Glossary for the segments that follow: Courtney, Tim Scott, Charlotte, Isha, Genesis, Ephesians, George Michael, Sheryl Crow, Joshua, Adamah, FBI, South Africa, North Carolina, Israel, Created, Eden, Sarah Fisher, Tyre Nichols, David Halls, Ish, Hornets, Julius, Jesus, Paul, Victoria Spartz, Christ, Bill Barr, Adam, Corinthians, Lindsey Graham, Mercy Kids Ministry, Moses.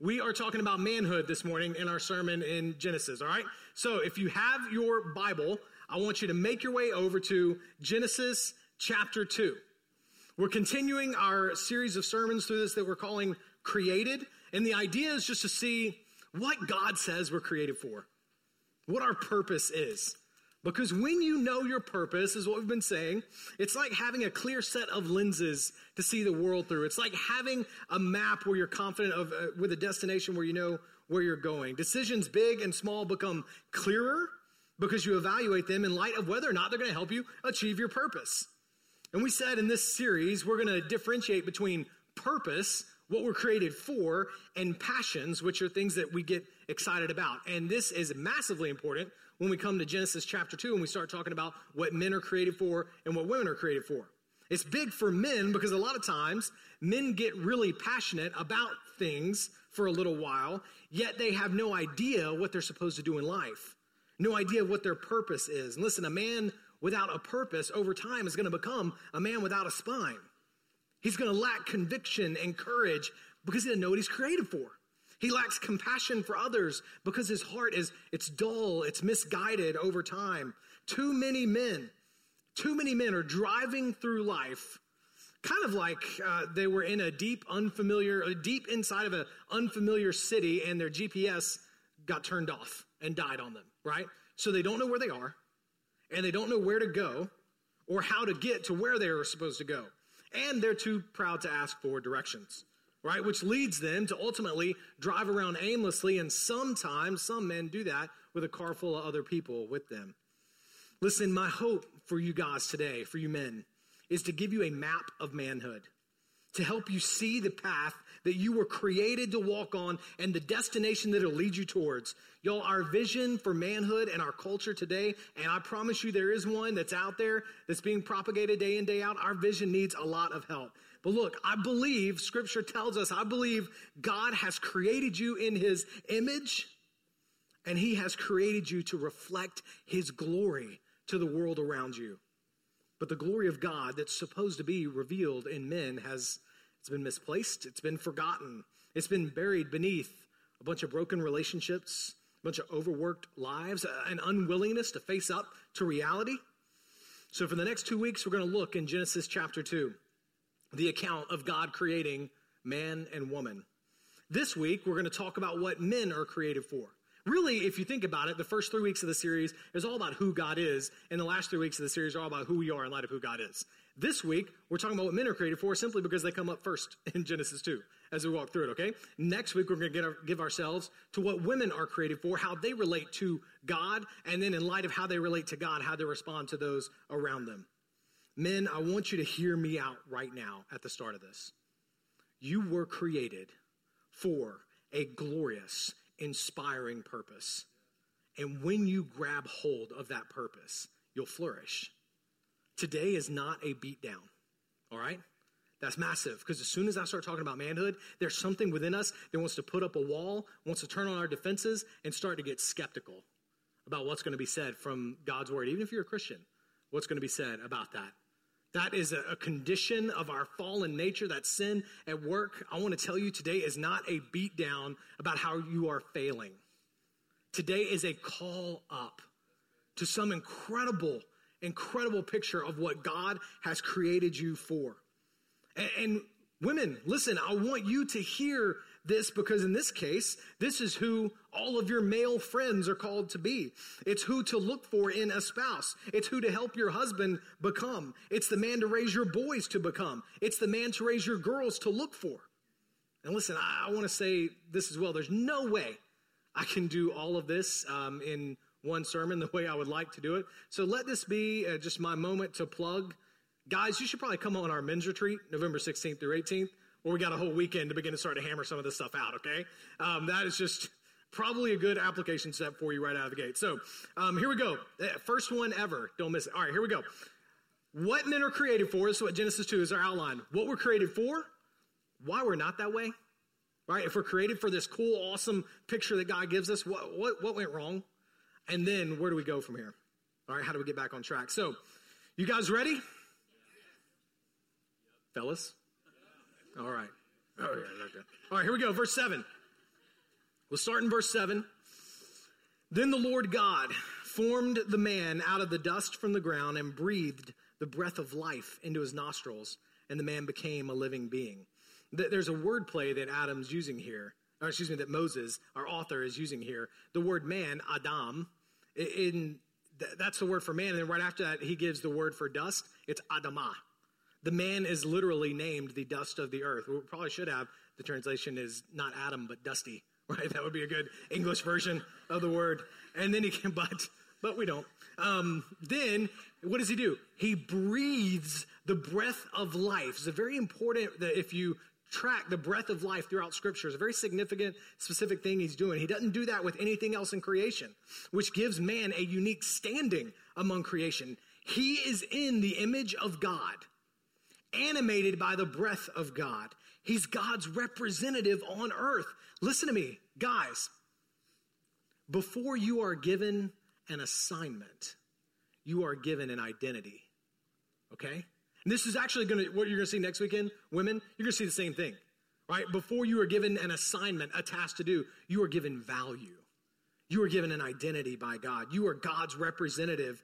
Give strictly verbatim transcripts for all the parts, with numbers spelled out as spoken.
We are talking about manhood this morning in our sermon in Genesis, all right? So if you have your Bible, I want you to make your way over to Genesis chapter two. We're continuing our series of sermons through this that we're calling Created, and the idea is just to see what God says we're created for, what our purpose is. Because when you know your purpose, is what we've been saying, it's like having a clear set of lenses to see the world through. It's like having a map where you're confident of, uh, with a destination where you know where you're going. Decisions big and small become clearer because you evaluate them in light of whether or not they're going to help you achieve your purpose. And we said in this series, we're going to differentiate between purpose, what we're created for, and passions, which are things that we get excited about. And this is massively important when we come to Genesis chapter two and we start talking about what men are created for and what women are created for. It's big for men because a lot of times men get really passionate about things for a little while, yet they have no idea what they're supposed to do in life, no idea what their purpose is. And listen, a man without a purpose over time is going to become a man without a spine. He's going to lack conviction and courage because he doesn't know what he's created for. He lacks compassion for others because his heart is, it's dull, it's misguided over time. Too many men, too many men are driving through life kind of like uh, they were in a deep, unfamiliar, a deep inside of an unfamiliar city, and their G P S got turned off and died on them, right? So they don't know where they are, and they don't know where to go or how to get to where they were supposed to go. And they're too proud to ask for directions, right? Which leads them to ultimately drive around aimlessly, and sometimes some men do that with a car full of other people with them. Listen, my hope for you guys today, for you men, is to give you a map of manhood, to help you see the path that you were created to walk on and the destination that it'll lead you towards. Y'all, our vision for manhood and our culture today, and I promise you there is one that's out there that's being propagated day in, day out. Our vision needs a lot of help. But look, I believe Scripture tells us, I believe God has created you in His image, and He has created you to reflect His glory to the world around you. But the glory of God that's supposed to be revealed in men has, it's been misplaced, it's been forgotten, it's been buried beneath a bunch of broken relationships, a bunch of overworked lives, an unwillingness to face up to reality. So for the next two weeks, we're going to look in Genesis chapter two, the account of God creating man and woman. This week, we're going to talk about what men are created for. Really, if you think about it, the first three weeks of the series is all about who God is, and the last three weeks of the series are all about who we are in light of who God is. This week, we're talking about what men are created for simply because they come up first in Genesis two as we walk through it, okay? Next week, we're going to get our, give ourselves to what women are created for, how they relate to God, and then in light of how they relate to God, how they respond to those around them. Men, I want you to hear me out right now at the start of this. You were created for a glorious, inspiring purpose. And when you grab hold of that purpose, you'll flourish. Today is not a beatdown, all right? That's massive, because as soon as I start talking about manhood, there's something within us that wants to put up a wall, wants to turn on our defenses, and start to get skeptical about what's going to be said from God's word, even if you're a Christian, what's going to be said about that. That is a condition of our fallen nature, that sin at work. I want to tell you today is not a beatdown about how you are failing. Today is a call up to some incredible, incredible picture of what God has created you for. And, and women, listen, I want you to hear this, because in this case, this is who all of your male friends are called to be. It's who to look for in a spouse. It's who to help your husband become. It's the man to raise your boys to become. It's the man to raise your girls to look for. And listen, I, I want to say this as well. There's no way I can do all of this um, in one sermon the way I would like to do it. So let this be uh, just my moment to plug. Guys, you should probably come on our men's retreat, November sixteenth through eighteenth, where we got a whole weekend to begin to start to hammer some of this stuff out, okay? Um, that is just probably a good application step for you right out of the gate. So um, here we go. First one ever. Don't miss it. All right, here we go. What men are created for. This is what Genesis two is our outline. What we're created for, why we're not that way, right? If we're created for this cool, awesome picture that God gives us, what, what, what went wrong? And then where do we go from here? All right, how do we get back on track? So you guys ready? Yes. Fellas? Yeah. All right. All right, okay. All right, here we go, verse seven. We'll start in verse seven. Then the Lord God formed the man out of the dust from the ground and breathed the breath of life into his nostrils, and the man became a living being. There's a wordplay that Adam's using here, or excuse me, that Moses, our author, is using here. The word man, Adam, in that's the word for man, and then right after that, he gives the word for dust. It's Adamah. The man is literally named the dust of the earth. We probably should have, the translation is not Adam, but dusty, right? That would be a good English version of the word. And then he can, but, but we don't. Um, then what does he do? He breathes the breath of life. It's a very important, that if you track the breath of life throughout Scripture, it's a very significant, specific thing he's doing. He doesn't do that with anything else in creation, which gives man a unique standing among creation. He is in the image of God, animated by the breath of God. He's God's representative on earth. Listen to me, guys. Before you are given an assignment, you are given an identity, okay? And this is actually going to, what you're going to see next weekend, women, you're going to see the same thing, right? Before you are given an assignment, a task to do, you are given value. You are given an identity by God. You are God's representative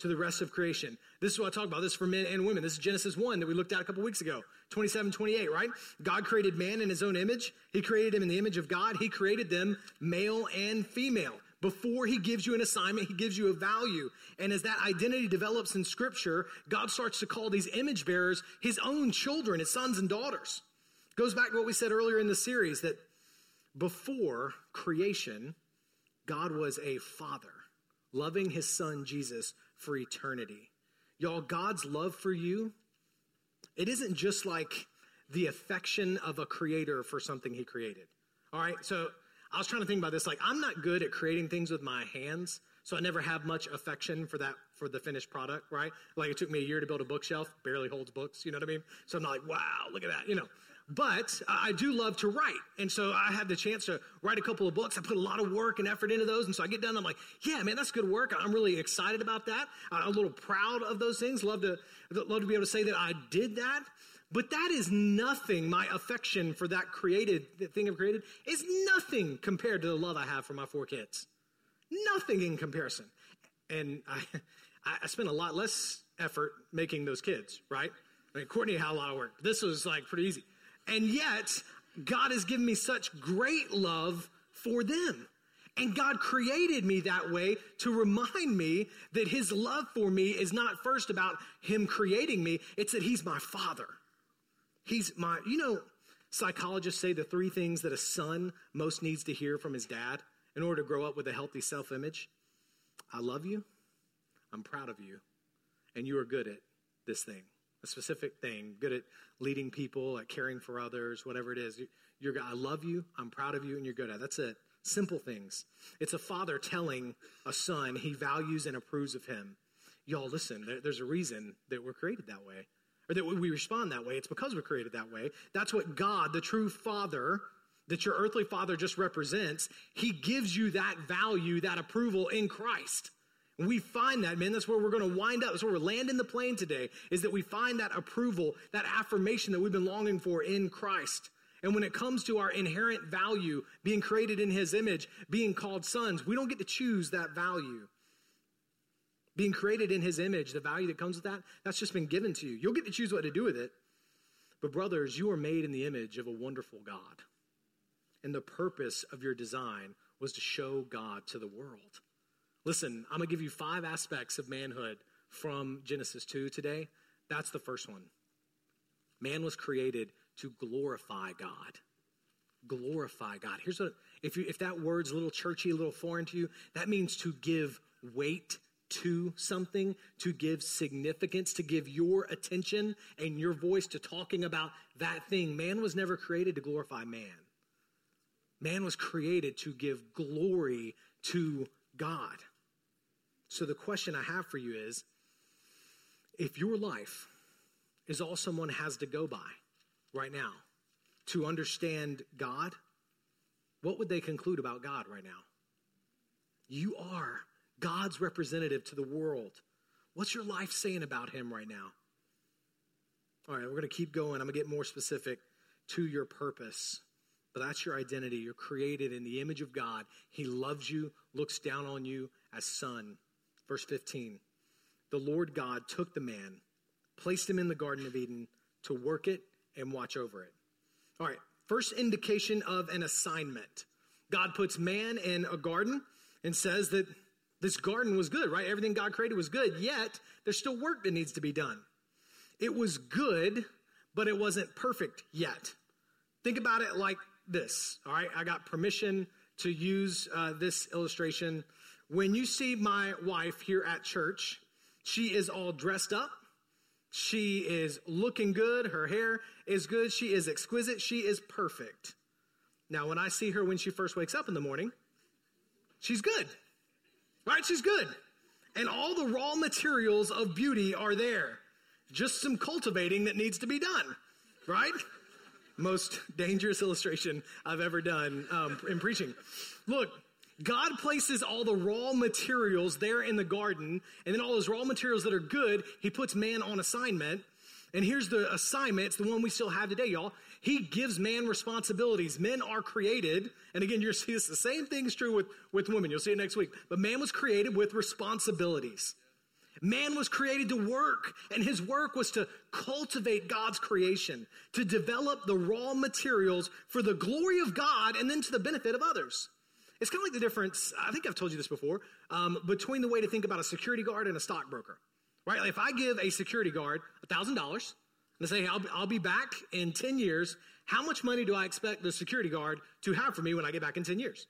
to the rest of creation. This is what I talk about. This is for men and women. This is Genesis one that we looked at a couple weeks ago, twenty-seven, twenty-eight, right? God created man in his own image. He created him in the image of God. He created them male and female. Before he gives you an assignment, he gives you a value. And as that identity develops in Scripture, God starts to call these image bearers his own children, his sons and daughters. Goes back to what we said earlier in the series, that before creation, God was a father, loving his son Jesus for eternity. Y'all, God's love for you, it isn't just like the affection of a creator for something he created. All right, so I was trying to think about this, like, I'm not good at creating things with my hands, so I never have much affection for that, for the finished product, right? Like, it took me a year to build a bookshelf, barely holds books, you know what I mean? So I'm not like, wow, look at that, you know. But I do love to write, and so I had the chance to write a couple of books. I put a lot of work and effort into those, and so I get done, and I'm like, yeah, man, that's good work. I'm really excited about that. I'm a little proud of those things. Love to, love to be able to say that I did that. But that is nothing. My affection for that created, that thing I've created, is nothing compared to the love I have for my four kids. Nothing in comparison. And I, I spent a lot less effort making those kids, right? I mean, Courtney had a lot of work. This was like pretty easy. And yet, God has given me such great love for them. And God created me that way to remind me that his love for me is not first about him creating me. It's that he's my father. He's my, you know, psychologists say the three things that a son most needs to hear from his dad in order to grow up with a healthy self-image. I love you, I'm proud of you, and you are good at this thing, a specific thing, good at leading people, at caring for others, whatever it is. You're, I love you, I'm proud of you, and you're good at it. That's it. Simple things. It's a father telling a son he values and approves of him. Y'all, listen, there, there's a reason that we're created that way, or that we respond that way. It's because we're created that way. That's what God, the true Father, that your earthly Father just represents, he gives you that value, that approval in Christ. And we find that, man, that's where we're going to wind up. That's where we're landing the plane today, is that we find that approval, that affirmation that we've been longing for in Christ. And when it comes to our inherent value, being created in his image, being called sons, we don't get to choose that value. Being created in his image, the value that comes with that, that's just been given to you. You'll get to choose what to do with it. But brothers, you are made in the image of a wonderful God. And the purpose of your design was to show God to the world. Listen, I'm going to give you five aspects of manhood from Genesis two today. That's the first one. Man was created to glorify God. Glorify God. Here's what, If you, if that word's a little churchy, a little foreign to you, that means to give weight to something, to give significance, to give your attention and your voice to talking about that thing. Man was never created to glorify man. Man was created to give glory to God. So the question I have for you is, if your life is all someone has to go by right now to understand God, what would they conclude about God right now? You are God's representative to the world. What's your life saying about him right now? All right, we're going to keep going. I'm going to get more specific to your purpose. But that's your identity. You're created in the image of God. He loves you, looks down on you as son. Verse fifteen, the Lord God took the man, placed him in the Garden of Eden to work it and watch over it. All right, first indication of an assignment. God puts man in a garden and says that this garden was good, right? Everything God created was good, yet there's still work that needs to be done. It was good, but it wasn't perfect yet. Think about it like this, all right? I got permission to use uh, this illustration. When you see my wife here at church, she is all dressed up. She is looking good. Her hair is good. She is exquisite. She is perfect. Now, when I see her when she first wakes up in the morning, she's good, right? She's good. And all the raw materials of beauty are there. Just some cultivating that needs to be done, right? Most dangerous illustration I've ever done um, in preaching. Look, God places all the raw materials there in the garden, and then all those raw materials that are good, he puts man on assignment. And here's the assignment. It's the one we still have today, y'all. He gives man responsibilities. Men are created. And again, you'll see this. The same thing's true with, with women. You'll see it next week. But man was created with responsibilities. Man was created to work, and his work was to cultivate God's creation, to develop the raw materials for the glory of God and then to the benefit of others. It's kind of like the difference, I think I've told you this before, um, between the way to think about a security guard and a stockbroker, right? Like if I give a security guard one thousand dollars and say, hey, I'll, I'll be back in ten years, how much money do I expect the security guard to have for me when I get back in ten years?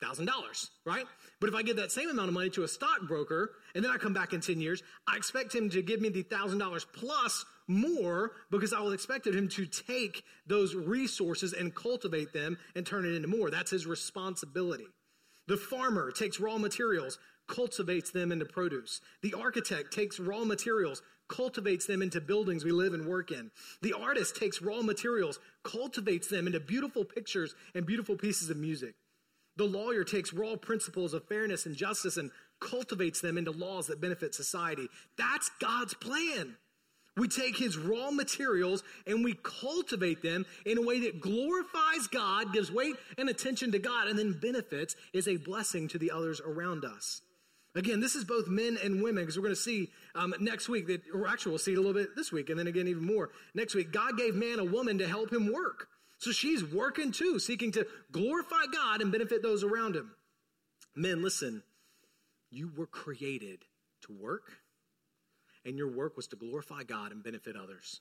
one thousand dollars, right? But if I give that same amount of money to a stockbroker and then I come back in ten years, I expect him to give me the one thousand dollars plus more because I will expect him to take those resources and cultivate them and turn it into more. That's his responsibility. The farmer takes raw materials, cultivates them into produce. The architect takes raw materials, cultivates them into buildings we live and work in. The artist takes raw materials, cultivates them into beautiful pictures and beautiful pieces of music. The lawyer takes raw principles of fairness and justice and cultivates them into laws that benefit society. That's God's plan. We take his raw materials and we cultivate them in a way that glorifies God, gives weight and attention to God, and then benefits, is a blessing to the others around us. Again, this is both men and women, because we're going to see um, next week, that, or actually we'll see it a little bit this week, and then again even more next week. God gave man a woman to help him work. So she's working too, seeking to glorify God and benefit those around him. Men, listen, you were created to work, and your work was to glorify God and benefit others.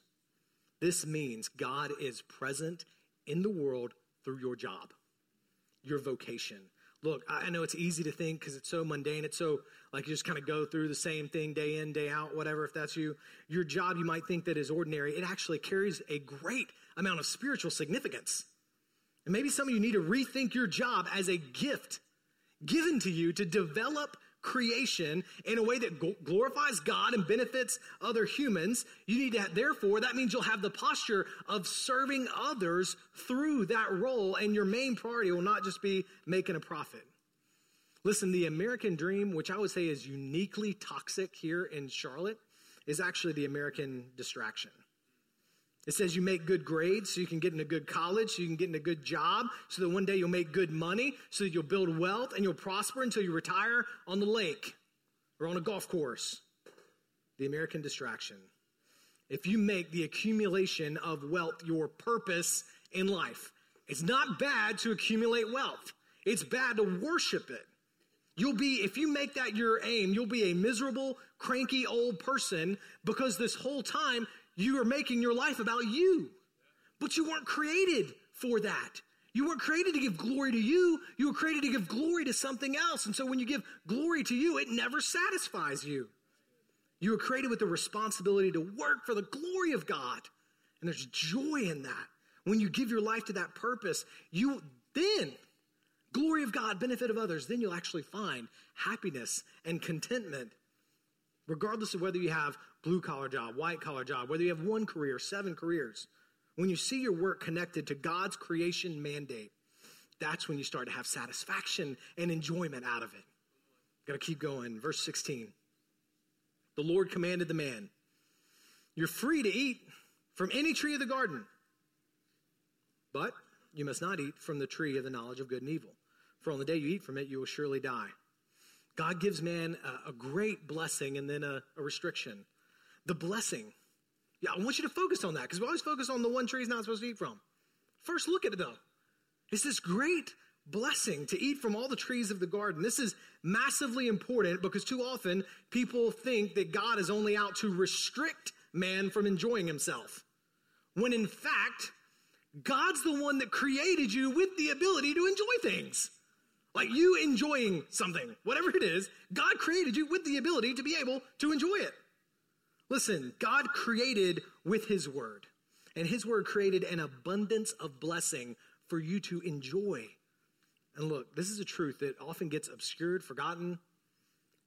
This means God is present in the world through your job, your vocation. Look, I know it's easy to think because it's so mundane. It's so like you just kind of go through the same thing day in, day out, whatever, if that's you. Your job, you might think that is ordinary. It actually carries a great amount of spiritual significance. And maybe some of you need to rethink your job as a gift given to you to develop creation in a way that glorifies God and benefits other humans. You need to have, therefore, that means you'll have the posture of serving others through that role, and your main priority will not just be making a profit. Listen, the American dream, which I would say is uniquely toxic here in Charlotte, is actually the American distraction. It says you make good grades so you can get in a good college, so you can get in a good job, so that one day you'll make good money, so that you'll build wealth and you'll prosper until you retire on the lake or on a golf course. The American distraction. If you make the accumulation of wealth your purpose in life, it's not bad to accumulate wealth. It's bad to worship it. You'll be, if you make that your aim, you'll be a miserable, cranky old person because this whole time you are making your life about you, but you weren't created for that. You weren't created to give glory to you. You were created to give glory to something else. And so when you give glory to you, it never satisfies you. You were created with the responsibility to work for the glory of God. And there's joy in that. When you give your life to that purpose, you then, glory of God, benefit of others, then you'll actually find happiness and contentment. Regardless of whether you have blue-collar job, white-collar job, whether you have one career, seven careers, when you see your work connected to God's creation mandate, that's when you start to have satisfaction and enjoyment out of it. Got to keep going. Verse sixteen. The Lord commanded the man, "You're free to eat from any tree of the garden, but you must not eat from the tree of the knowledge of good and evil. For on the day you eat from it, you will surely die." God gives man a, a great blessing and then a, a restriction. The blessing. Yeah, I want you to focus on that because we always focus on the one tree he's not supposed to eat from. First, look at it though. It's this great blessing to eat from all the trees of the garden. This is massively important because too often people think that God is only out to restrict man from enjoying himself. When in fact, God's the one that created you with the ability to enjoy things. Like you enjoying something, whatever it is, God created you with the ability to be able to enjoy it. Listen, God created with his word, and his word created an abundance of blessing for you to enjoy. And look, this is a truth that often gets obscured, forgotten.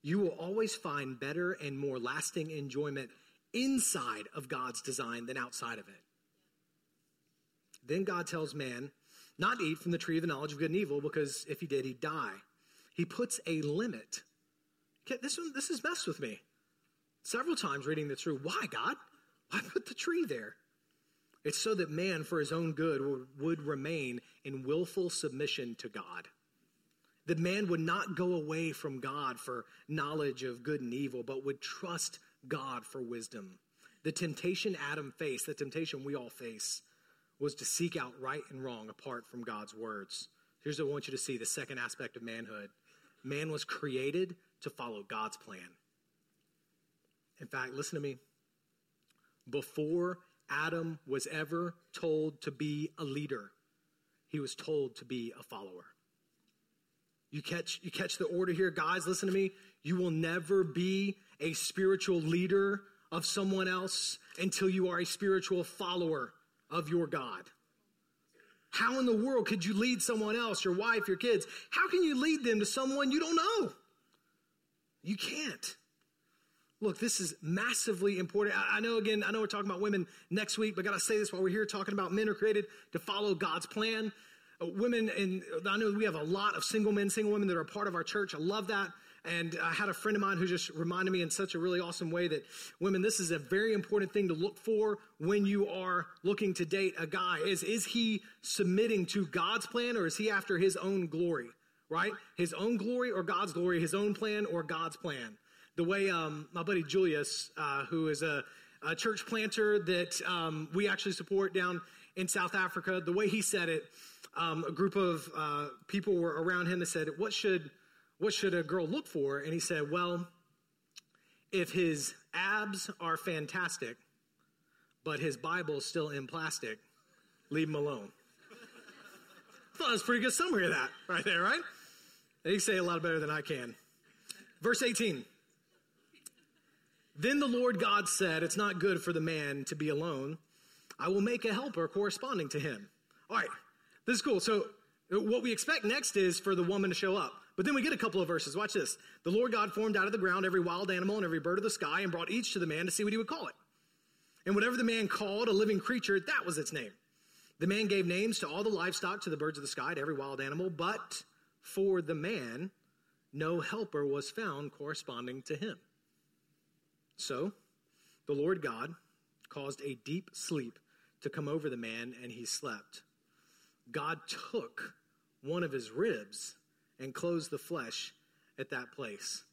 You will always find better and more lasting enjoyment inside of God's design than outside of it. Then God tells man not to eat from the tree of the knowledge of good and evil, because if he did, he'd die. He puts a limit. Okay, this one, this has messed with me. Several times reading this through, why, God? Why put the tree there? It's so that man, for his own good, would, would remain in willful submission to God. That man would not go away from God for knowledge of good and evil, but would trust God for wisdom. The temptation Adam faced, the temptation we all face, was to seek out right and wrong apart from God's words. Here's what I want you to see, the second aspect of manhood. Man was created to follow God's plan. In fact, listen to me. Before Adam was ever told to be a leader, he was told to be a follower. You catch, you catch the order here, guys, listen to me. You will never be a spiritual leader of someone else until you are a spiritual follower of your God. How in the world could you lead someone else, your wife, your kids? How can you lead them to someone you don't know? You can't. Look, this is massively important. I know, again, I know we're talking about women next week, but I got to say this while we're here talking about men are created to follow God's plan. Uh, women, and I know we have a lot of single men, single women that are part of our church. I love that. And I had a friend of mine who just reminded me in such a really awesome way that, women, this is a very important thing to look for when you are looking to date a guy. Is, is he submitting to God's plan, or is he after his own glory, right? His own glory or God's glory, his own plan or God's plan. The way um, my buddy Julius, uh, who is a, a church planter that um, we actually support down in South Africa, the way he said it, um, a group of uh, people were around him that said, what should... What should a girl look for? And he said, well, if his abs are fantastic, but his Bible's still in plastic, leave him alone. I thought that was a pretty good summary of that right there, right? They can say a lot better than I can. Verse eighteen. Then the Lord God said, it's not good for the man to be alone. I will make a helper corresponding to him. All right, this is cool. So what we expect next is for the woman to show up. But then we get a couple of verses. Watch this. The Lord God formed out of the ground every wild animal and every bird of the sky and brought each to the man to see what he would call it. And whatever the man called a living creature, that was its name. The man gave names to all the livestock, to the birds of the sky, to every wild animal. But for the man, no helper was found corresponding to him. So the Lord God caused a deep sleep to come over the man, and he slept. God took one of his ribs and close the flesh at that place.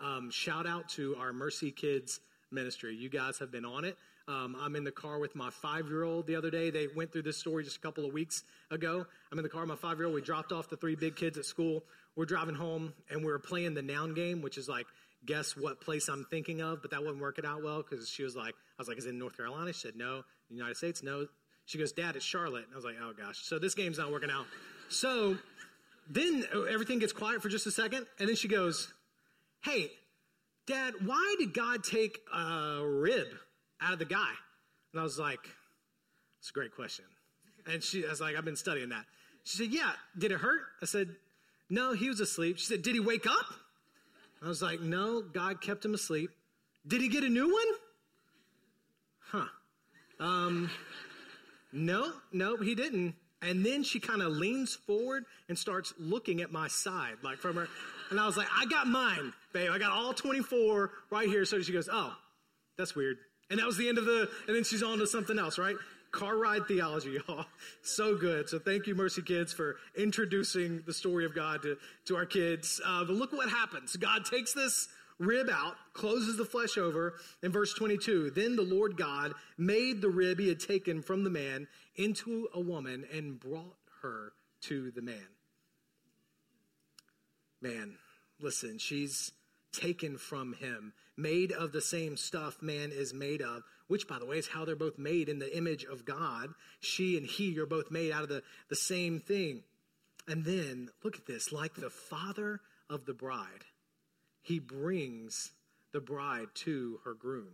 Um, shout out to our Mercy Kids Ministry. You guys have been on it. Um, I'm in the car with my five-year-old the other day. They went through this story just a couple of weeks ago. I'm in the car with my five-year-old. We dropped off the three big kids at school. We're driving home, and we were playing the noun game, which is like, guess what place I'm thinking of, but that wasn't working out well because she was like, I was like, is it in North Carolina? She said, no. United States? No. She goes, Dad, it's Charlotte. And I was like, oh, gosh. So this game's not working out. So then everything gets quiet for just a second. And then she goes, hey, Dad, why did God take a rib out of the guy? And I was like, that's a great question. And she, I was like, I've been studying that. She said, yeah. Did it hurt? I said, no, he was asleep. She said, did he wake up? I was like, no, God kept him asleep. Did he get a new one? Huh. Um, no, no, he didn't. And then she kind of leans forward and starts looking at my side, like from her. And I was like, I got mine, babe. I got all twenty-four right here. So she goes, oh, that's weird. And that was the end of the, and then she's on to something else, right? Car ride theology, y'all. So good. So thank you, Mercy Kids, for introducing the story of God to, to our kids. Uh, but look what happens. God takes this rib out, closes the flesh over. In verse twenty-two, then the Lord God made the rib he had taken from the man into a woman and brought her to the man. Man, listen, she's taken from him, made of the same stuff man is made of, which, by the way, is how they're both made in the image of God. She and he are both made out of the, the same thing. And then, look at this, like the father of the bride, he brings the bride to her groom.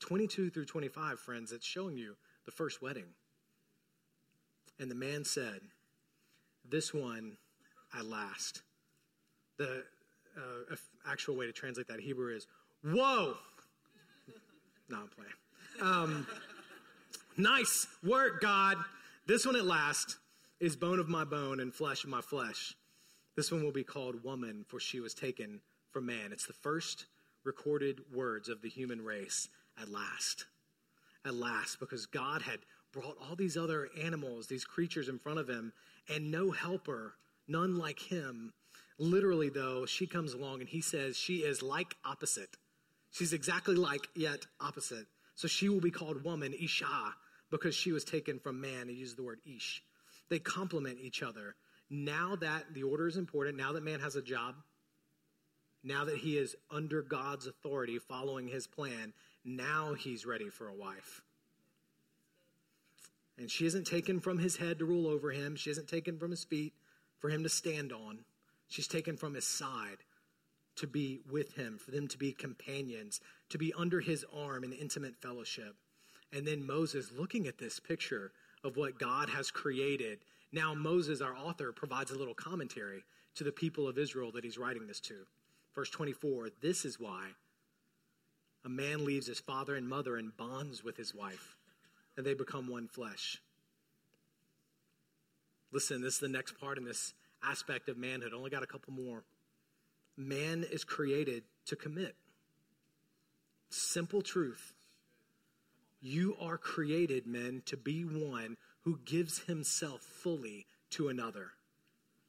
twenty-two through twenty-five, friends, it's showing you the first wedding. And the man said, this one I last. The uh, actual way to translate that Hebrew is, whoa! No, I'm playing. Um, nice work, God. This one at last is bone of my bone and flesh of my flesh. This one will be called woman, for she was taken from man. It's the first recorded words of the human race, at last. At last, because God had brought all these other animals, these creatures in front of him, and no helper, none like him. Literally, though, she comes along and he says she is like opposite. She's exactly like, yet opposite. So she will be called woman, Isha, because she was taken from man. He uses the word Ish. They complement each other. Now that the order is important, now that man has a job, now that he is under God's authority following his plan, now he's ready for a wife. And she isn't taken from his head to rule over him. She isn't taken from his feet for him to stand on. She's taken from his side to be with him, for them to be companions, to be under his arm in intimate fellowship. And then Moses, looking at this picture of what God has created, now Moses, our author, provides a little commentary to the people of Israel that he's writing this to. Verse twenty-four, this is why a man leaves his father and mother and bonds with his wife, and they become one flesh. Listen, this is the next part in this aspect of manhood. Only got a couple more. Man is created to commit. Simple truth. You are created, men, to be one who gives himself fully to another.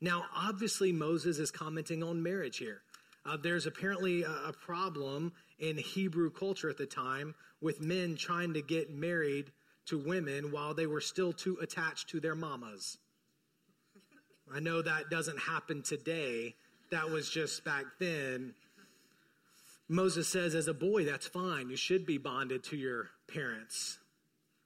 Now, obviously, Moses is commenting on marriage here. Uh, there's apparently a, a problem in Hebrew culture at the time with men trying to get married to women while they were still too attached to their mamas. I know that doesn't happen today. That was just back then. Moses says, as a boy, that's fine. You should be bonded to your parents.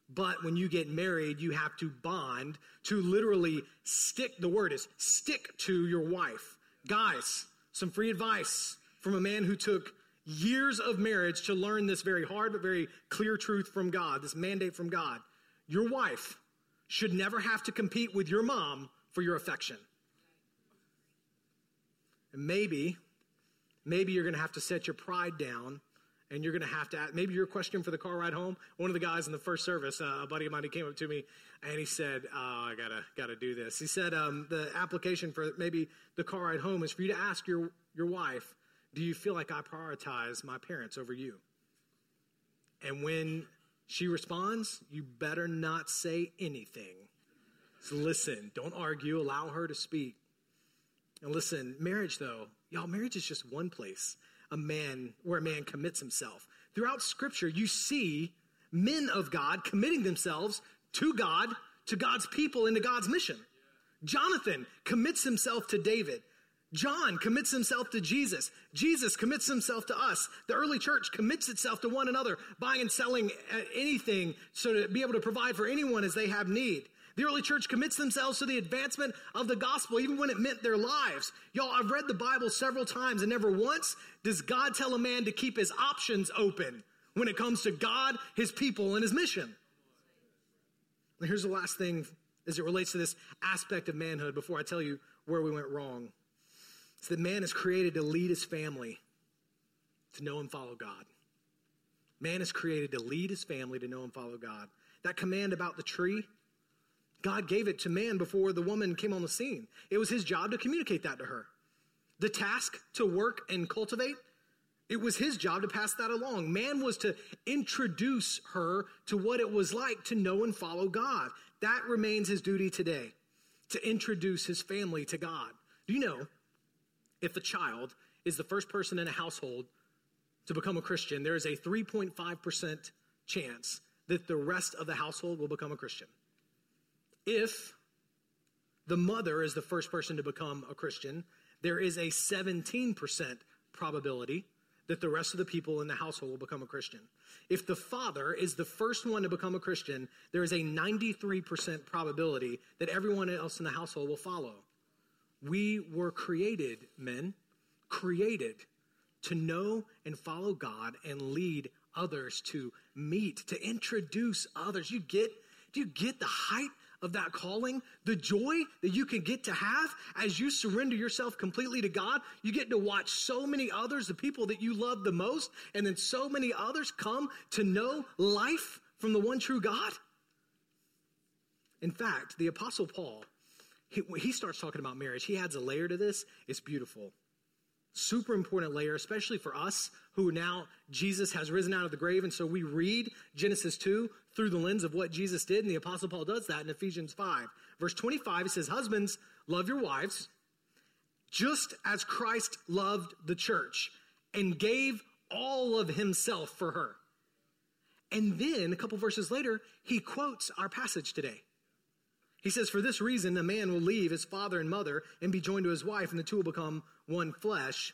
But when you get married, you have to bond to literally stick. The word is stick to your wife. Guys, some free advice from a man who took years of marriage to learn this very hard but very clear truth from God, this mandate from God. Your wife should never have to compete with your mom for your affection. Maybe, maybe you're going to have to set your pride down, and you're going to have to ask, maybe your question for the car ride home. One of the guys in the first service, uh, a buddy of mine, he came up to me, and he said, oh, I gotta, gotta do this. He said, um, the application for maybe the car ride home is for you to ask your, your wife, do you feel like I prioritize my parents over you? And when she responds, you better not say anything. So listen, don't argue, allow her to speak. And listen, marriage, though, y'all, marriage is just one place a man where a man commits himself. Throughout Scripture, you see men of God committing themselves to God, to God's people, and to God's mission. Jonathan commits himself to David. John commits himself to Jesus. Jesus commits himself to us. The early church commits itself to one another, buying and selling anything so to be able to provide for anyone as they have need. The early church commits themselves to the advancement of the gospel, even when it meant their lives. Y'all, I've read the Bible several times, and never once does God tell a man to keep his options open when it comes to God, his people, and his mission. And here's the last thing as it relates to this aspect of manhood before I tell you where we went wrong. It's that man is created to lead his family to know and follow God. Man is created to lead his family to know and follow God. That command about the tree, God gave it to man before the woman came on the scene. It was his job to communicate that to her. The task to work and cultivate, it was his job to pass that along. Man was to introduce her to what it was like to know and follow God. That remains his duty today, to introduce his family to God. Do you know, if a child is the first person in a household to become a Christian, there is a three point five percent chance that the rest of the household will become a Christian. If the mother is the first person to become a Christian, there is a seventeen percent probability that the rest of the people in the household will become a Christian. If the father is the first one to become a Christian, there is a ninety-three percent probability that everyone else in the household will follow. We were created, men, created to know and follow God and lead others to meet, to introduce others. You get, do you get the height of that calling? The joy that you can get to have as you surrender yourself completely to God? You get to watch so many others, the people that you love the most, and then so many others come to know life from the one true God? In fact, the Apostle Paul, He, he starts talking about marriage. He adds a layer to this. It's beautiful. Super important layer, especially for us who now Jesus has risen out of the grave. And so we read Genesis two through the lens of what Jesus did. And the Apostle Paul does that in Ephesians five. Verse twenty-five, it says, "Husbands, love your wives, just as Christ loved the church and gave all of himself for her." And then a couple verses later, he quotes our passage today. He says, "For this reason, a man will leave his father and mother and be joined to his wife, and the two will become one flesh."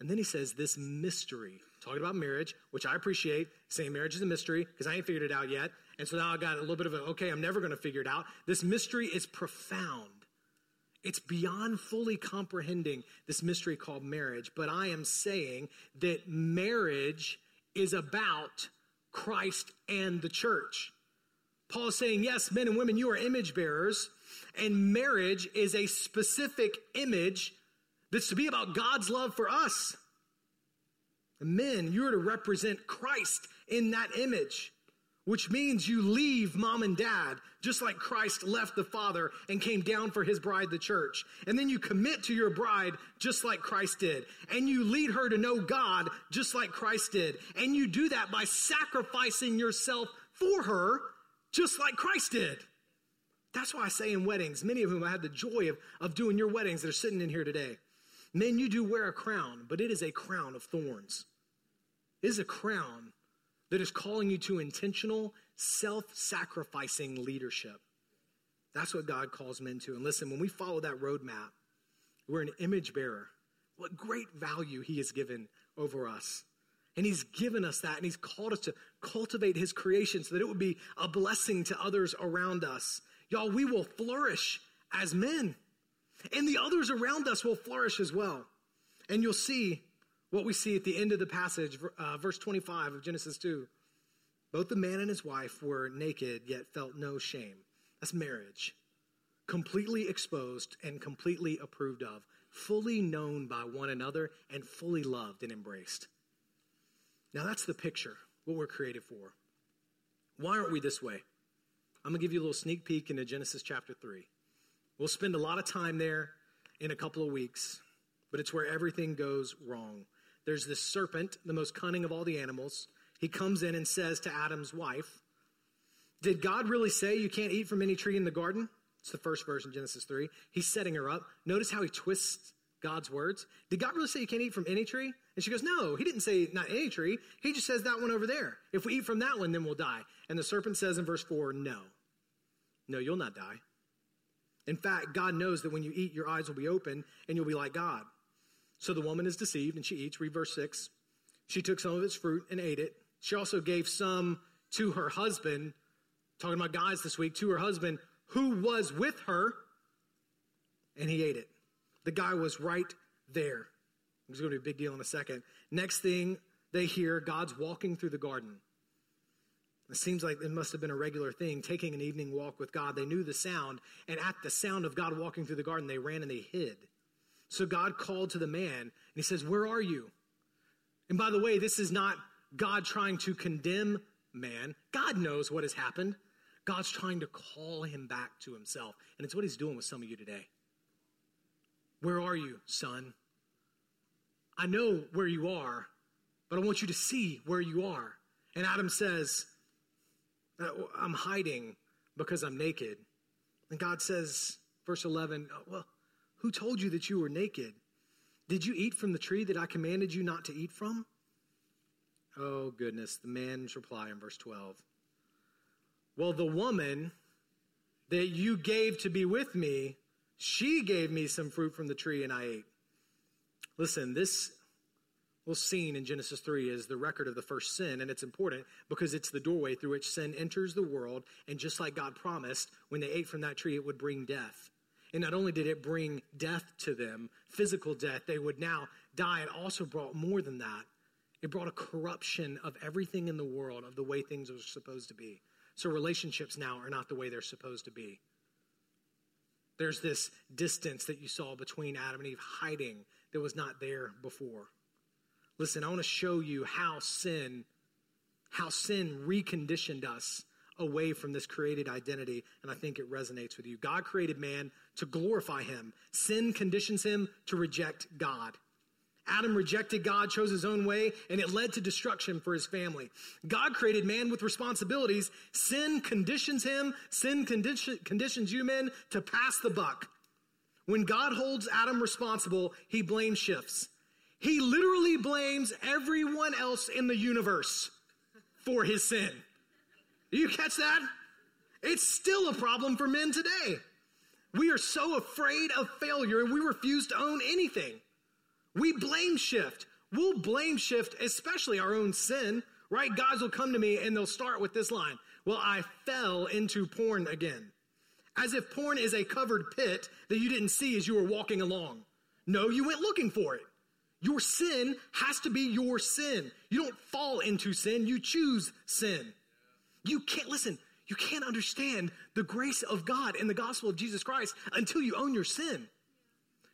And then he says, "This mystery," talking about marriage, which I appreciate, saying marriage is a mystery because I ain't figured it out yet. And so now I got a little bit of a, okay, I'm never going to figure it out. This mystery is profound. It's beyond fully comprehending this mystery called marriage. But I am saying that marriage is about Christ and the church. Paul is saying, yes, men and women, you are image bearers, and marriage is a specific image that's to be about God's love for us. And men, you are to represent Christ in that image, which means you leave mom and dad, just like Christ left the Father and came down for his bride, the church. And then you commit to your bride, just like Christ did. And you lead her to know God, just like Christ did. And you do that by sacrificing yourself for her, just like Christ did. That's why I say in weddings, many of whom I had the joy of, of doing your weddings that are sitting in here today. Men, you do wear a crown, but it is a crown of thorns. It is a crown that is calling you to intentional, self-sacrificing leadership. That's what God calls men to. And listen, when we follow that roadmap, we're an image bearer. What great value he has given over us. And he's given us that, and he's called us to cultivate his creation so that it would be a blessing to others around us. Y'all, we will flourish as men, and the others around us will flourish as well. And you'll see what we see at the end of the passage, uh, verse twenty-five of Genesis two. "Both the man and his wife were naked, yet felt no shame." That's marriage. Completely exposed and completely approved of, fully known by one another, and fully loved and embraced. Now that's the picture, what we're created for. Why aren't we this way? I'm going to give you a little sneak peek into Genesis chapter three. We'll spend a lot of time there in a couple of weeks, but it's where everything goes wrong. There's this serpent, the most cunning of all the animals. He comes in and says to Adam's wife, "Did God really say you can't eat from any tree in the garden?" It's the first verse in Genesis three. He's setting her up. Notice how he twists God's words. "Did God really say you can't eat from any tree?" And she goes, "No, he didn't say not any tree. He just says that one over there. If we eat from that one, then we'll die." And the serpent says in verse four, no, no, you'll not die. In fact, God knows that when you eat, your eyes will be open and you'll be like God. So the woman is deceived and she eats. Read verse six. She took some of its fruit and ate it. She also gave some to her husband, talking about guys this week, to her husband who was with her, and he ate it. The guy was right there. It's going to be a big deal in a second. Next thing they hear, God's walking through the garden. It seems like it must have been a regular thing, taking an evening walk with God. They knew the sound, and at the sound of God walking through the garden, they ran and they hid. So God called to the man, and he says, "Where are you?" And by the way, this is not God trying to condemn man. God knows what has happened. God's trying to call him back to himself, and it's what he's doing with some of you today. Where are you, son? I know where you are, but I want you to see where you are. And Adam says, I'm hiding because I'm naked. And God says, verse eleven, well, who told you that you were naked? Did you eat from the tree that I commanded you not to eat from? Oh, goodness. The man's reply in verse twelve. Well, the woman that you gave to be with me, she gave me some fruit from the tree and I ate. Listen, this little scene in Genesis three is the record of the first sin, and it's important because it's the doorway through which sin enters the world, and just like God promised, when they ate from that tree, it would bring death. And not only did it bring death to them, physical death, they would now die. It also brought more than that. It brought a corruption of everything in the world, of the way things are supposed to be. So relationships now are not the way they're supposed to be. There's this distance that you saw between Adam and Eve, hiding, that was not there before. Listen, I want to show you how sin, how sin reconditioned us away from this created identity, and I think it resonates with you. God created man to glorify him. Sin conditions him to reject God. Adam rejected God, chose his own way, and it led to destruction for his family. God created man with responsibilities. Sin conditions him. Sin condition, conditions you men to pass the buck. When God holds Adam responsible, he blame shifts. He literally blames everyone else in the universe for his sin. Do you catch that? It's still a problem for men today. We are so afraid of failure and we refuse to own anything. We blame shift. We'll blame shift, especially our own sin, right? Guys will come to me and they'll start with this line. Well, I fell into porn again. As if porn is a covered pit that you didn't see as you were walking along. No, you went looking for it. Your sin has to be your sin. You don't fall into sin. You choose sin. You can't, listen, you can't understand the grace of God and the gospel of Jesus Christ until you own your sin.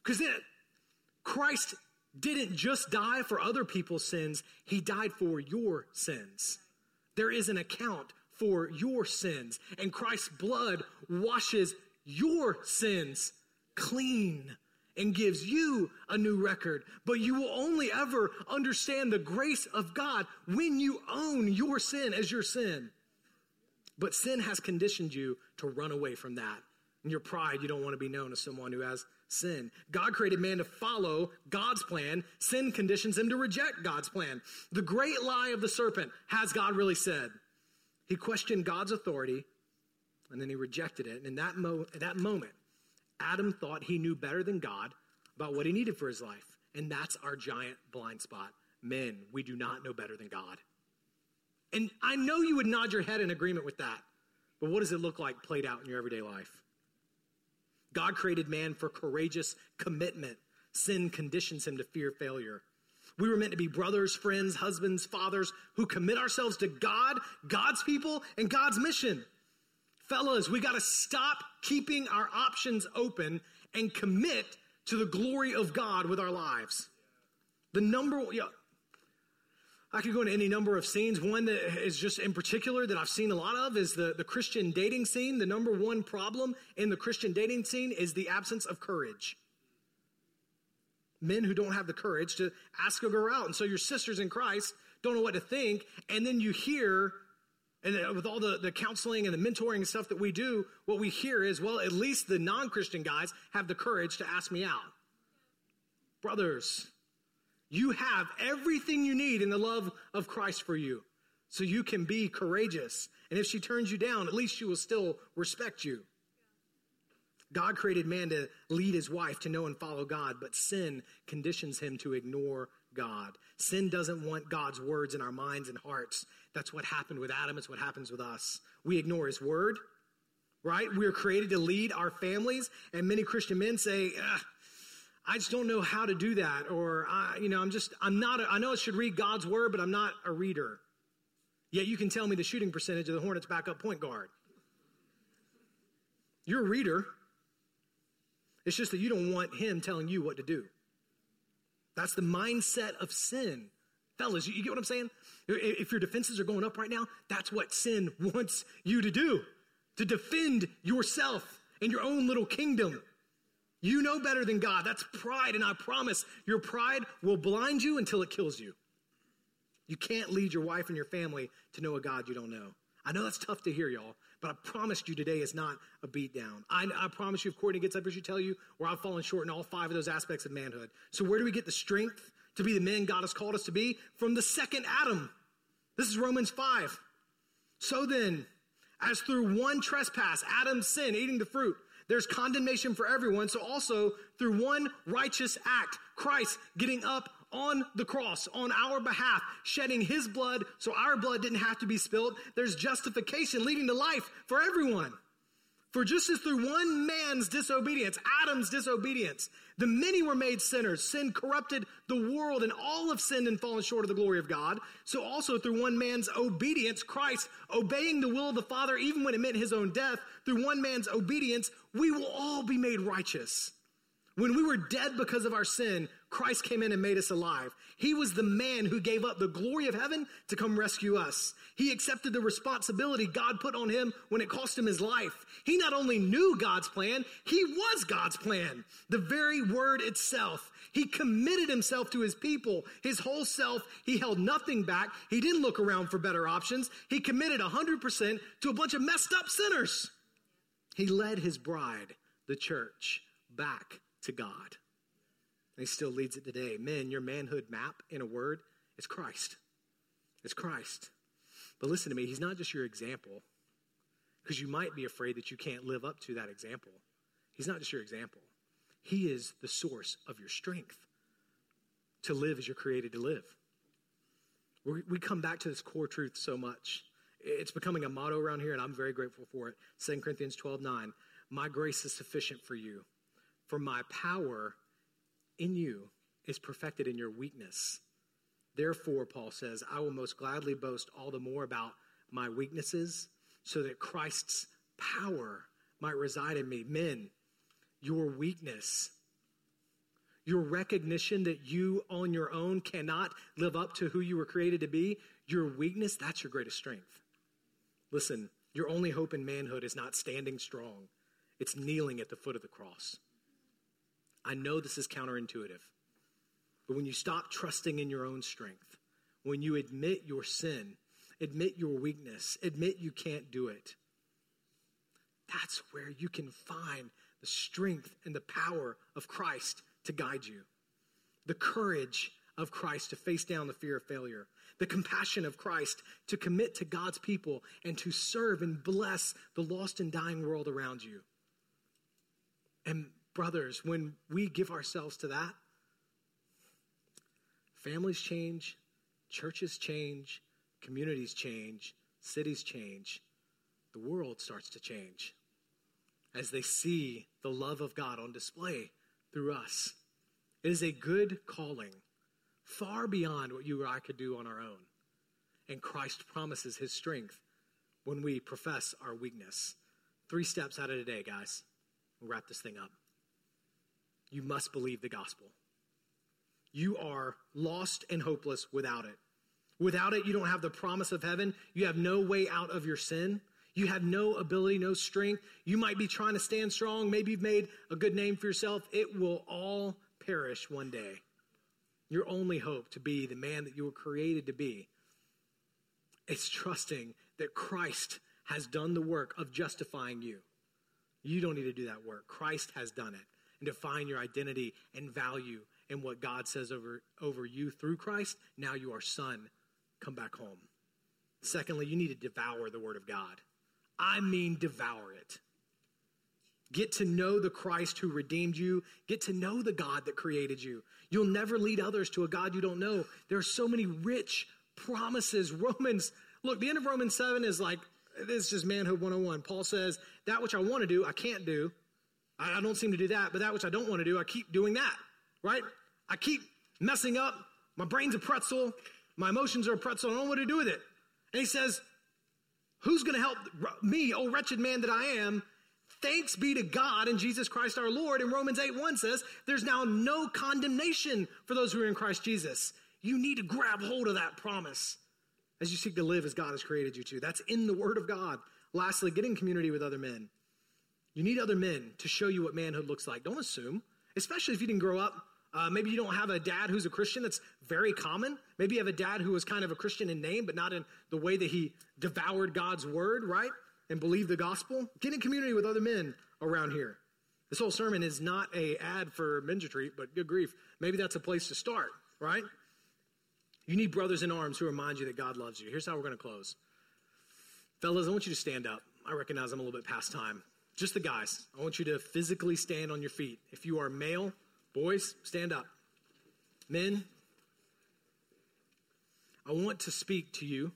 Because then Christ didn't just die for other people's sins. He died for your sins. There is an account for your sins. And Christ's blood washes your sins clean and gives you a new record. But you will only ever understand the grace of God when you own your sin as your sin. But sin has conditioned you to run away from that. In your pride, you don't want to be known as someone who has sin. God created man to follow God's plan. Sin conditions him to reject God's plan. The great lie of the serpent, has God really said? He questioned God's authority, and then he rejected it. And in that, mo- that moment, Adam thought he knew better than God about what he needed for his life. And that's our giant blind spot. Men, we do not know better than God. And I know you would nod your head in agreement with that, but what does it look like played out in your everyday life? God created man for courageous commitment. Sin conditions him to fear failure. We were meant to be brothers, friends, husbands, fathers who commit ourselves to God, God's people, and God's mission. Fellas, we got to stop keeping our options open and commit to the glory of God with our lives. The number one, yeah, I could go into any number of scenes. One that is just in particular that I've seen a lot of is the, the Christian dating scene. The number one problem in the Christian dating scene is the absence of courage. Men who don't have the courage to ask a girl out. And so your sisters in Christ don't know what to think. And then you hear, and with all the, the counseling and the mentoring and stuff that we do, what we hear is, well, at least the non-Christian guys have the courage to ask me out. Brothers, you have everything you need in the love of Christ for you, so you can be courageous. And if she turns you down, at least she will still respect you. God created man to lead his wife, to know and follow God, but sin conditions him to ignore God. Sin doesn't want God's words in our minds and hearts. That's what happened with Adam. It's what happens with us. We ignore his word, right? We are created to lead our families, and many Christian men say, I just don't know how to do that, or, I, you know, I'm just, I'm not, a, I know I should read God's word, but I'm not a reader. Yet you can tell me the shooting percentage of the Hornets backup point guard. You're a reader. It's just that you don't want him telling you what to do. That's the mindset of sin. Fellas, you, you get what I'm saying? If your defenses are going up right now, that's what sin wants you to do, to defend yourself and your own little kingdom. You know better than God. That's pride, and I promise your pride will blind you until it kills you. You can't lead your wife and your family to know a God you don't know. I know that's tough to hear, y'all, but I promised you today is not a beatdown. I, I promise you if Courtney gets up here, she'll tell you where I've fallen short in all five of those aspects of manhood. So where do we get the strength to be the men God has called us to be? From the second Adam. This is Romans five. So then, as through one trespass, Adam's sin, eating the fruit, there's condemnation for everyone. So also through one righteous act, Christ getting up on the cross on our behalf, shedding his blood so our blood didn't have to be spilled. There's justification leading to life for everyone. For just as through one man's disobedience, Adam's disobedience, the many were made sinners. Sin corrupted the world, and all have sinned and fallen short of the glory of God. So also through one man's obedience, Christ obeying the will of the Father even when it meant his own death, through one man's obedience, we will all be made righteous. When we were dead because of our sin, Christ came in and made us alive. He was the man who gave up the glory of heaven to come rescue us. He accepted the responsibility God put on him when it cost him his life. He not only knew God's plan, he was God's plan, the very word itself. He committed himself to his people, his whole self. He held nothing back. He didn't look around for better options. He committed one hundred percent to a bunch of messed up sinners. He led his bride, the church, back to God. And he still leads it today. Men, your manhood map, in a word, is Christ. It's Christ. But listen to me, he's not just your example, because you might be afraid that you can't live up to that example. He's not just your example. He is the source of your strength to live as you're created to live. We, we come back to this core truth so much. It's becoming a motto around here, and I'm very grateful for it. Second Corinthians twelve nine, my grace is sufficient for you, for my power in you is perfected in your weakness. Therefore, Paul says, I will most gladly boast all the more about my weaknesses so that Christ's power might reside in me. Men, your weakness, your recognition that you on your own cannot live up to who you were created to be, your weakness, that's your greatest strength. Listen, your only hope in manhood is not standing strong. It's kneeling at the foot of the cross. I know this is counterintuitive, but when you stop trusting in your own strength, when you admit your sin, admit your weakness, admit you can't do it, that's where you can find the strength and the power of Christ to guide you, the courage of Christ to face down the fear of failure, the compassion of Christ to commit to God's people and to serve and bless the lost and dying world around you. And brothers, when we give ourselves to that, families change, churches change, communities change, cities change, the world starts to change as they see the love of God on display through us. It is a good calling, far beyond what you or I could do on our own. And Christ promises his strength when we profess our weakness. Three steps out of today, guys. We'll wrap this thing up. You must believe the gospel. You are lost and hopeless without it. Without it, you don't have the promise of heaven. You have no way out of your sin. You have no ability, no strength. You might be trying to stand strong. Maybe you've made a good name for yourself. It will all perish one day. Your only hope to be the man that you were created to be is trusting that Christ has done the work of justifying you. You don't need to do that work. Christ has done it. And define your identity and value in what God says over, over you through Christ. Now you are son. Come back home. Secondly, you need to devour the word of God. I mean devour it. Get to know the Christ who redeemed you. Get to know the God that created you. You'll never lead others to a God you don't know. There are so many rich promises. Romans, look, the end of Romans seven is like, this is manhood one oh one. Paul says, that which I want to do, I can't do. I, I don't seem to do that, but that which I don't want to do, I keep doing that, right? I keep messing up. My brain's a pretzel. My emotions are a pretzel. I don't know what to do with it. And he says, who's going to help me, oh wretched man that I am? Thanks be to God and Jesus Christ our Lord. And Romans eight one says, there's now no condemnation for those who are in Christ Jesus. You need to grab hold of that promise as you seek to live as God has created you to. That's in the Word of God. Lastly, get in community with other men. You need other men to show you what manhood looks like. Don't assume, especially if you didn't grow up. Uh, maybe you don't have a dad who's a Christian. That's very common. Maybe you have a dad who was kind of a Christian in name, but not in the way that he devoured God's word, right? And believed the gospel. Get in community with other men around here. This whole sermon is not a ad for men's retreat, but good grief. Maybe that's a place to start, right? You need brothers in arms who remind you that God loves you. Here's how we're going to close. Fellas, I want you to stand up. I recognize I'm a little bit past time. Just the guys. I want you to physically stand on your feet. If you are male, boys, stand up. Men, I want to speak to you.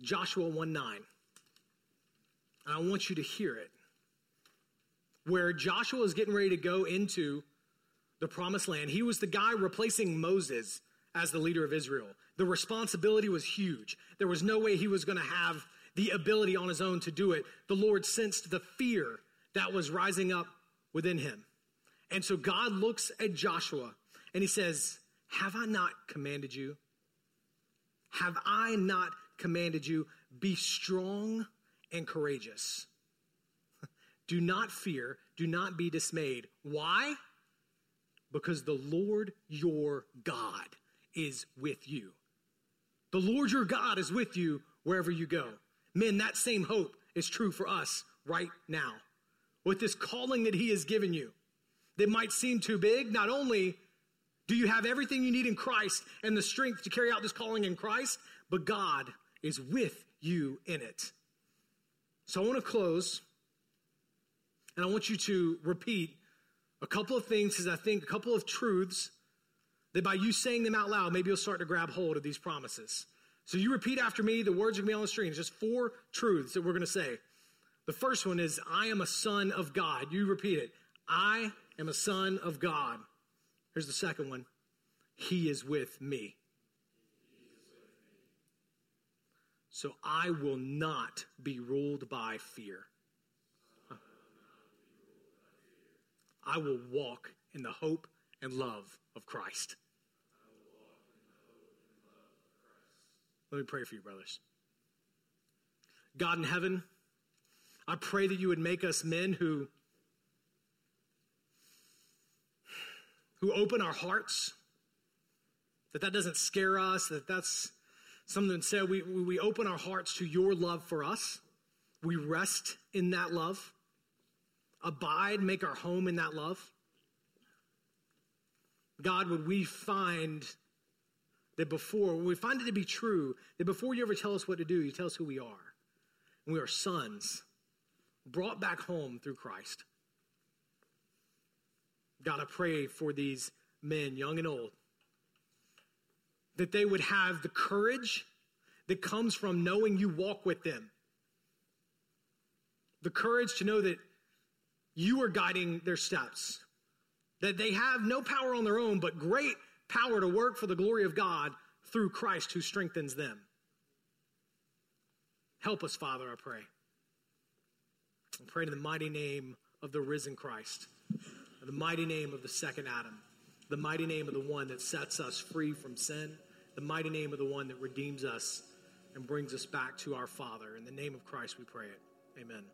Joshua one nine. I want you to hear it. Where Joshua is getting ready to go into the promised land, he was the guy replacing Moses as the leader of Israel. The responsibility was huge. There was no way he was going to have the ability on his own to do it. The Lord sensed the fear that was rising up within him. And so God looks at Joshua and he says, have I not commanded you? Have I not commanded you? Be strong and courageous. Do not fear. Do not be dismayed. Why? Because the Lord your God is with you. The Lord your God is with you wherever you go. Men, that same hope is true for us right now. With this calling that he has given you, that might seem too big, not only do you have everything you need in Christ and the strength to carry out this calling in Christ, but God is with you in it. So I want to close, and I want you to repeat a couple of things, because I think a couple of truths that by you saying them out loud, maybe you'll start to grab hold of these promises. So you repeat after me. The words are going to be on the screen. Just four truths that we're going to say. The first one is, I am a son of God. You repeat it. I am a son of God. Here's the second one. He is with me. He is with me. So I will not be ruled by fear. I will, huh. I will walk in the hope and love of Christ. Let me pray for you, brothers. God in heaven, I pray that you would make us men who, who open our hearts, that that doesn't scare us, that that's something that said we, we open our hearts to your love for us. We rest in that love. Abide, make our home in that love. God, would we find that before, we find it to be true, that before you ever tell us what to do, you tell us who we are. And we are sons, brought back home through Christ. God, I pray for these men, young and old, that they would have the courage that comes from knowing you walk with them. The courage to know that you are guiding their steps. That they have no power on their own, but great power to work for the glory of God through Christ who strengthens them. Help us, Father, I pray. I pray in the mighty name of the risen Christ, the mighty name of the second Adam, the mighty name of the one that sets us free from sin, the mighty name of the one that redeems us and brings us back to our Father. In the name of Christ we pray it. Amen.